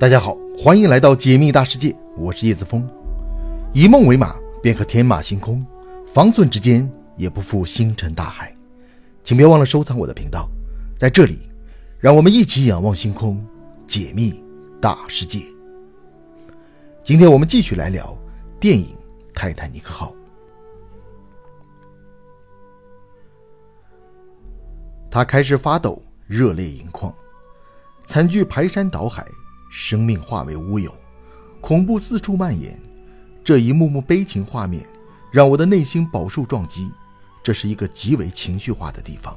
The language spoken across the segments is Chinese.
大家好，欢迎来到解密大世界，我是叶子峰。以梦为马，便可天马行空，方寸之间也不负星辰大海。请别忘了收藏我的频道，在这里让我们一起仰望星空，解密大世界。今天我们继续来聊电影《泰坦尼克号》。他开始发抖，热泪盈眶，惨剧排山倒海，生命化为乌有，恐怖四处蔓延。这一幕幕悲情画面让我的内心饱受撞击，这是一个极为情绪化的地方，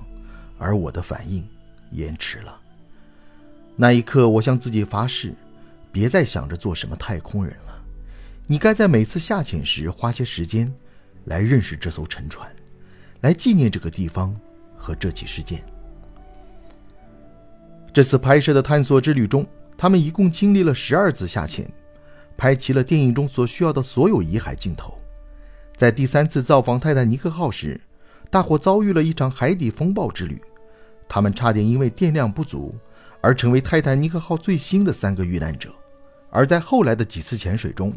而我的反应延迟了。那一刻我向自己发誓，别再想着做什么太空人了，你该在每次下潜时花些时间来认识这艘沉船，来纪念这个地方和这起事件。这次拍摄的探索之旅中，他们一共经历了12次下潜，拍齐了电影中所需要的所有遗骸镜头。在第3次造访泰坦尼克号时，大伙遭遇了一场海底风暴之旅，他们差点因为电量不足而成为泰坦尼克号最新的3个遇难者。而在后来的几次潜水中，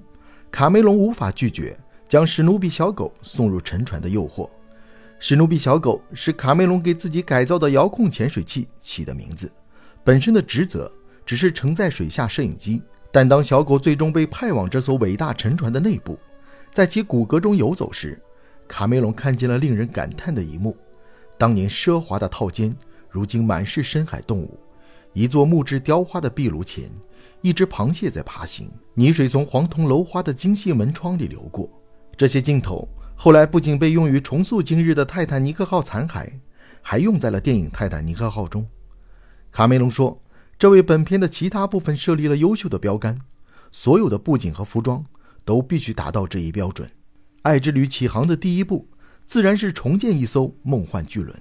卡梅隆无法拒绝将史努比小狗送入沉船的诱惑。史努比小狗是卡梅隆给自己改造的遥控潜水器起的名字，本身的职责只是承载水下摄影机，但当小狗最终被派往这艘伟大沉船的内部，在其骨骼中游走时，卡梅隆看见了令人感叹的一幕：当年奢华的套间，如今满是深海动物。一座木质雕花的壁炉前，一只螃蟹在爬行，泥水从黄铜楼花的精细门窗里流过。这些镜头后来不仅被用于重塑今日的泰坦尼克号残骸，还用在了电影《泰坦尼克号》中。卡梅隆说，这为本片的其他部分设立了优秀的标杆，所有的布景和服装都必须达到这一标准。爱之旅起航的第一步，自然是重建一艘梦幻巨轮。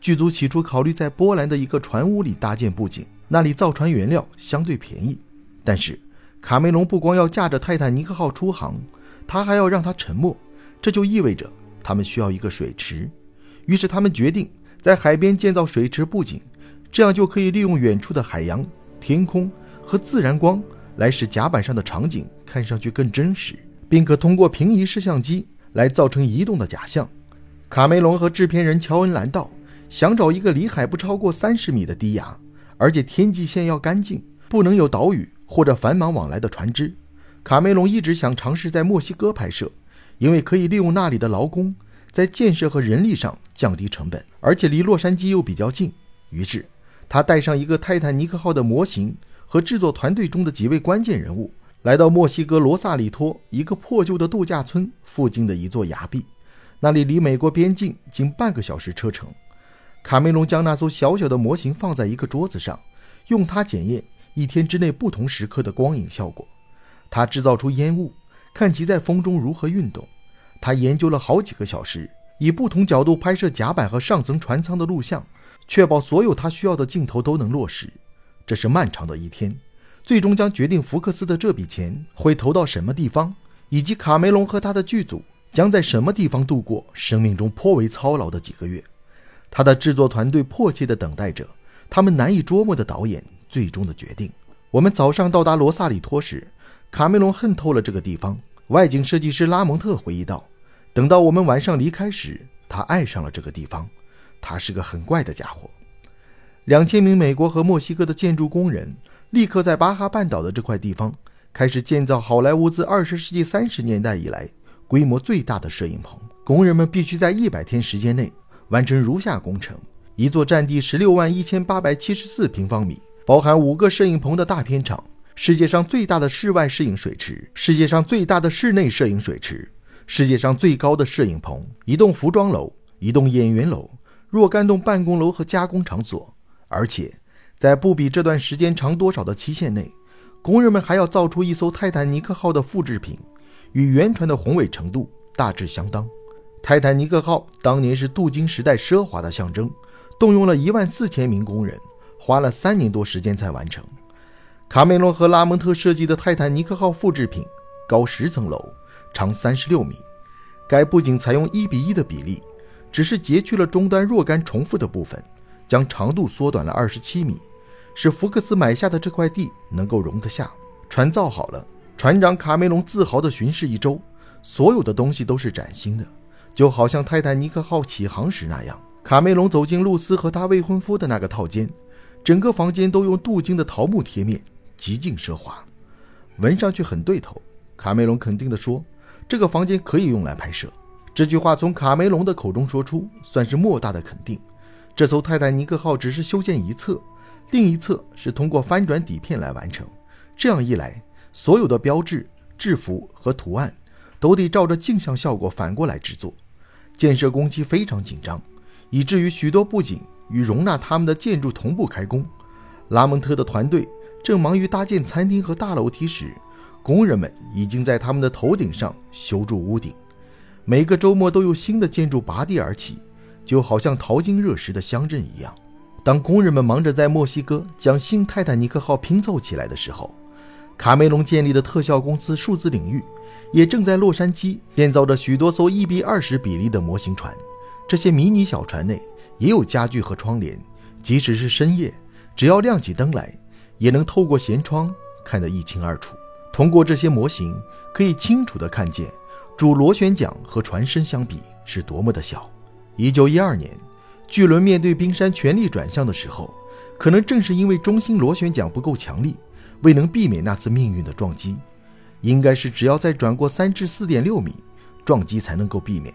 剧组起初考虑在波兰的一个船坞里搭建布景，那里造船原料相对便宜。但是卡梅隆不光要驾着泰坦尼克号出航，他还要让它沉没，这就意味着他们需要一个水池。于是他们决定在海边建造水池布景，这样就可以利用远处的海洋、天空和自然光来使甲板上的场景看上去更真实，并可通过平移摄像机来造成移动的假象。卡梅隆和制片人乔恩·兰道想找一个离海不超过30米的低崖，而且天际线要干净，不能有岛屿或者繁忙往来的船只。卡梅隆一直想尝试在墨西哥拍摄，因为可以利用那里的劳工，在建设和人力上降低成本，而且离洛杉矶又比较近。于是他带上一个泰坦尼克号的模型和制作团队中的几位关键人物，来到墨西哥罗萨里托一个破旧的度假村附近的一座崖壁，那里离美国边境近半个小时车程。卡梅隆将那艘小小的模型放在一个桌子上，用它检验一天之内不同时刻的光影效果。他制造出烟雾，看其在风中如何运动。他研究了好几个小时，以不同角度拍摄甲板和上层船舱的录像，确保所有他需要的镜头都能落实。这是漫长的一天，最终将决定福克斯的这笔钱会投到什么地方，以及卡梅隆和他的剧组将在什么地方度过生命中颇为操劳的几个月。他的制作团队迫切地等待着他们难以捉摸的导演最终的决定。我们早上到达罗萨里托时，卡梅隆恨透了这个地方。外景设计师拉蒙特回忆道，等到我们晚上离开时，他爱上了这个地方。他是个很怪的家伙。2000名美国和墨西哥的建筑工人立刻在巴哈半岛的这块地方开始建造好莱坞自20世纪30年代以来规模最大的摄影棚。工人们必须在100天时间内完成如下工程：一座占地161874平方米，包含5个摄影棚的大片场，世界上最大的室外摄影水池，世界上最大的室内摄影水池，世界上最高的摄影棚，一栋服装楼，一栋演员楼，若干栋办公楼和加工场所。而且在不比这段时间长多少的期限内，工人们还要造出一艘泰坦尼克号的复制品，与原船的宏伟程度大致相当。泰坦尼克号当年是镀金时代奢华的象征，动用了14000名工人，花了3年多时间才完成。卡梅隆和拉蒙特设计的泰坦尼克号复制品高10层楼，长36米。该布景采用1:1的比例，只是截去了终端若干重复的部分，将长度缩短了27米，使福克斯买下的这块地能够容得下。船造好了，船长卡梅隆自豪地巡视一周，所有的东西都是崭新的，就好像泰坦尼克号起航时那样。卡梅隆走进露丝和她未婚夫的那个套间，整个房间都用镀金的桃木贴面，极尽奢华，闻上去很对头。卡梅隆肯定地说，这个房间可以用来拍摄。这句话从卡梅隆的口中说出，算是莫大的肯定。这艘泰坦尼克号只是修建一侧，另一侧是通过翻转底片来完成。这样一来，所有的标志、制服和图案都得照着镜像效果反过来制作。建设工期非常紧张，以至于许多布景与容纳他们的建筑同步开工。拉蒙特的团队正忙于搭建餐厅和大楼梯时，工人们已经在他们的头顶上修筑屋顶。每个周末都有新的建筑拔地而起，就好像淘金热食的乡镇一样。当工人们忙着在墨西哥将新泰坦尼克号拼凑起来的时候，卡梅隆建立的特效公司数字领域也正在洛杉矶建造着许多艘1:20比例的模型船。这些迷你小船内也有家具和窗帘，即使是深夜，只要亮起灯来，也能透过舷窗看得一清二楚。通过这些模型，可以清楚地看见主螺旋桨和船身相比是多么的小。1912年，巨轮面对冰山全力转向的时候，可能正是因为中心螺旋桨不够强力，未能避免那次命运的撞击。应该是只要再转过3至4.6米，撞击才能够避免。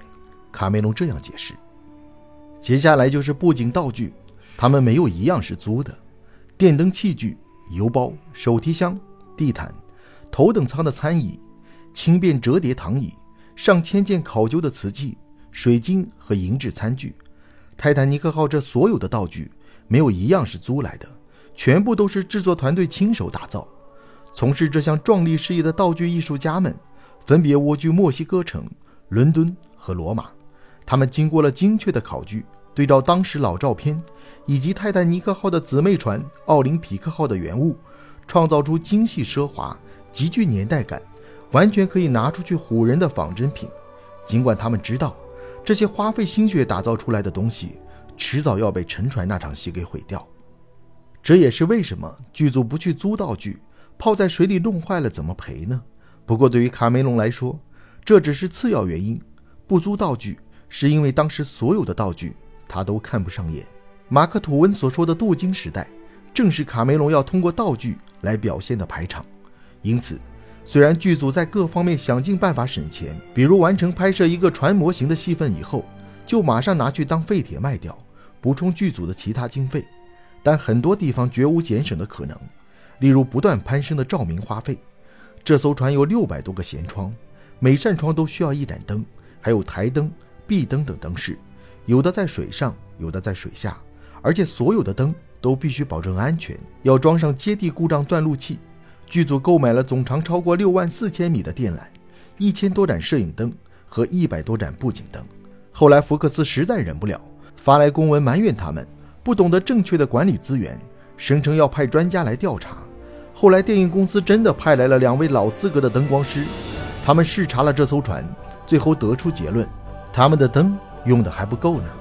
卡梅隆这样解释。接下来就是布景道具，他们没有一样是租的。电灯器具、邮包、手提箱、地毯、头等舱的餐椅、轻便折叠躺椅、上千件考究的瓷器、水晶和银质餐具。泰坦尼克号这所有的道具没有一样是租来的，全部都是制作团队亲手打造。从事这项壮丽事业的道具艺术家们分别蜗居墨西哥城、伦敦和罗马。他们经过了精确的考据，对照当时老照片以及泰坦尼克号的姊妹船奥林匹克号的原物，创造出精细奢华、极具年代感、完全可以拿出去唬人的仿真品。尽管他们知道这些花费心血打造出来的东西迟早要被沉船那场戏给毁掉。这也是为什么剧组不去租道具，泡在水里弄坏了怎么赔呢？不过对于卡梅隆来说，这只是次要原因。不租道具是因为当时所有的道具他都看不上眼。马克吐温所说的镀金时代，正是卡梅隆要通过道具来表现的排场。因此虽然剧组在各方面想尽办法省钱，比如完成拍摄一个船模型的戏份以后，就马上拿去当废铁卖掉，补充剧组的其他经费，但很多地方绝无节省的可能，例如不断攀升的照明花费。这艘船有600多个舷窗，每扇窗都需要一盏灯，还有台灯、壁灯等灯饰，有的在水上，有的在水下，而且所有的灯都必须保证安全，要装上接地故障断路器。剧组购买了总长超过64000米的电缆、1000多盏摄影灯和100多盏布景灯。后来福克斯实在忍不了，发来公文埋怨他们不懂得正确的管理资源，声称要派专家来调查。后来电影公司真的派来了2位老资格的灯光师，他们视察了这艘船，最后得出结论，他们的灯用的还不够呢。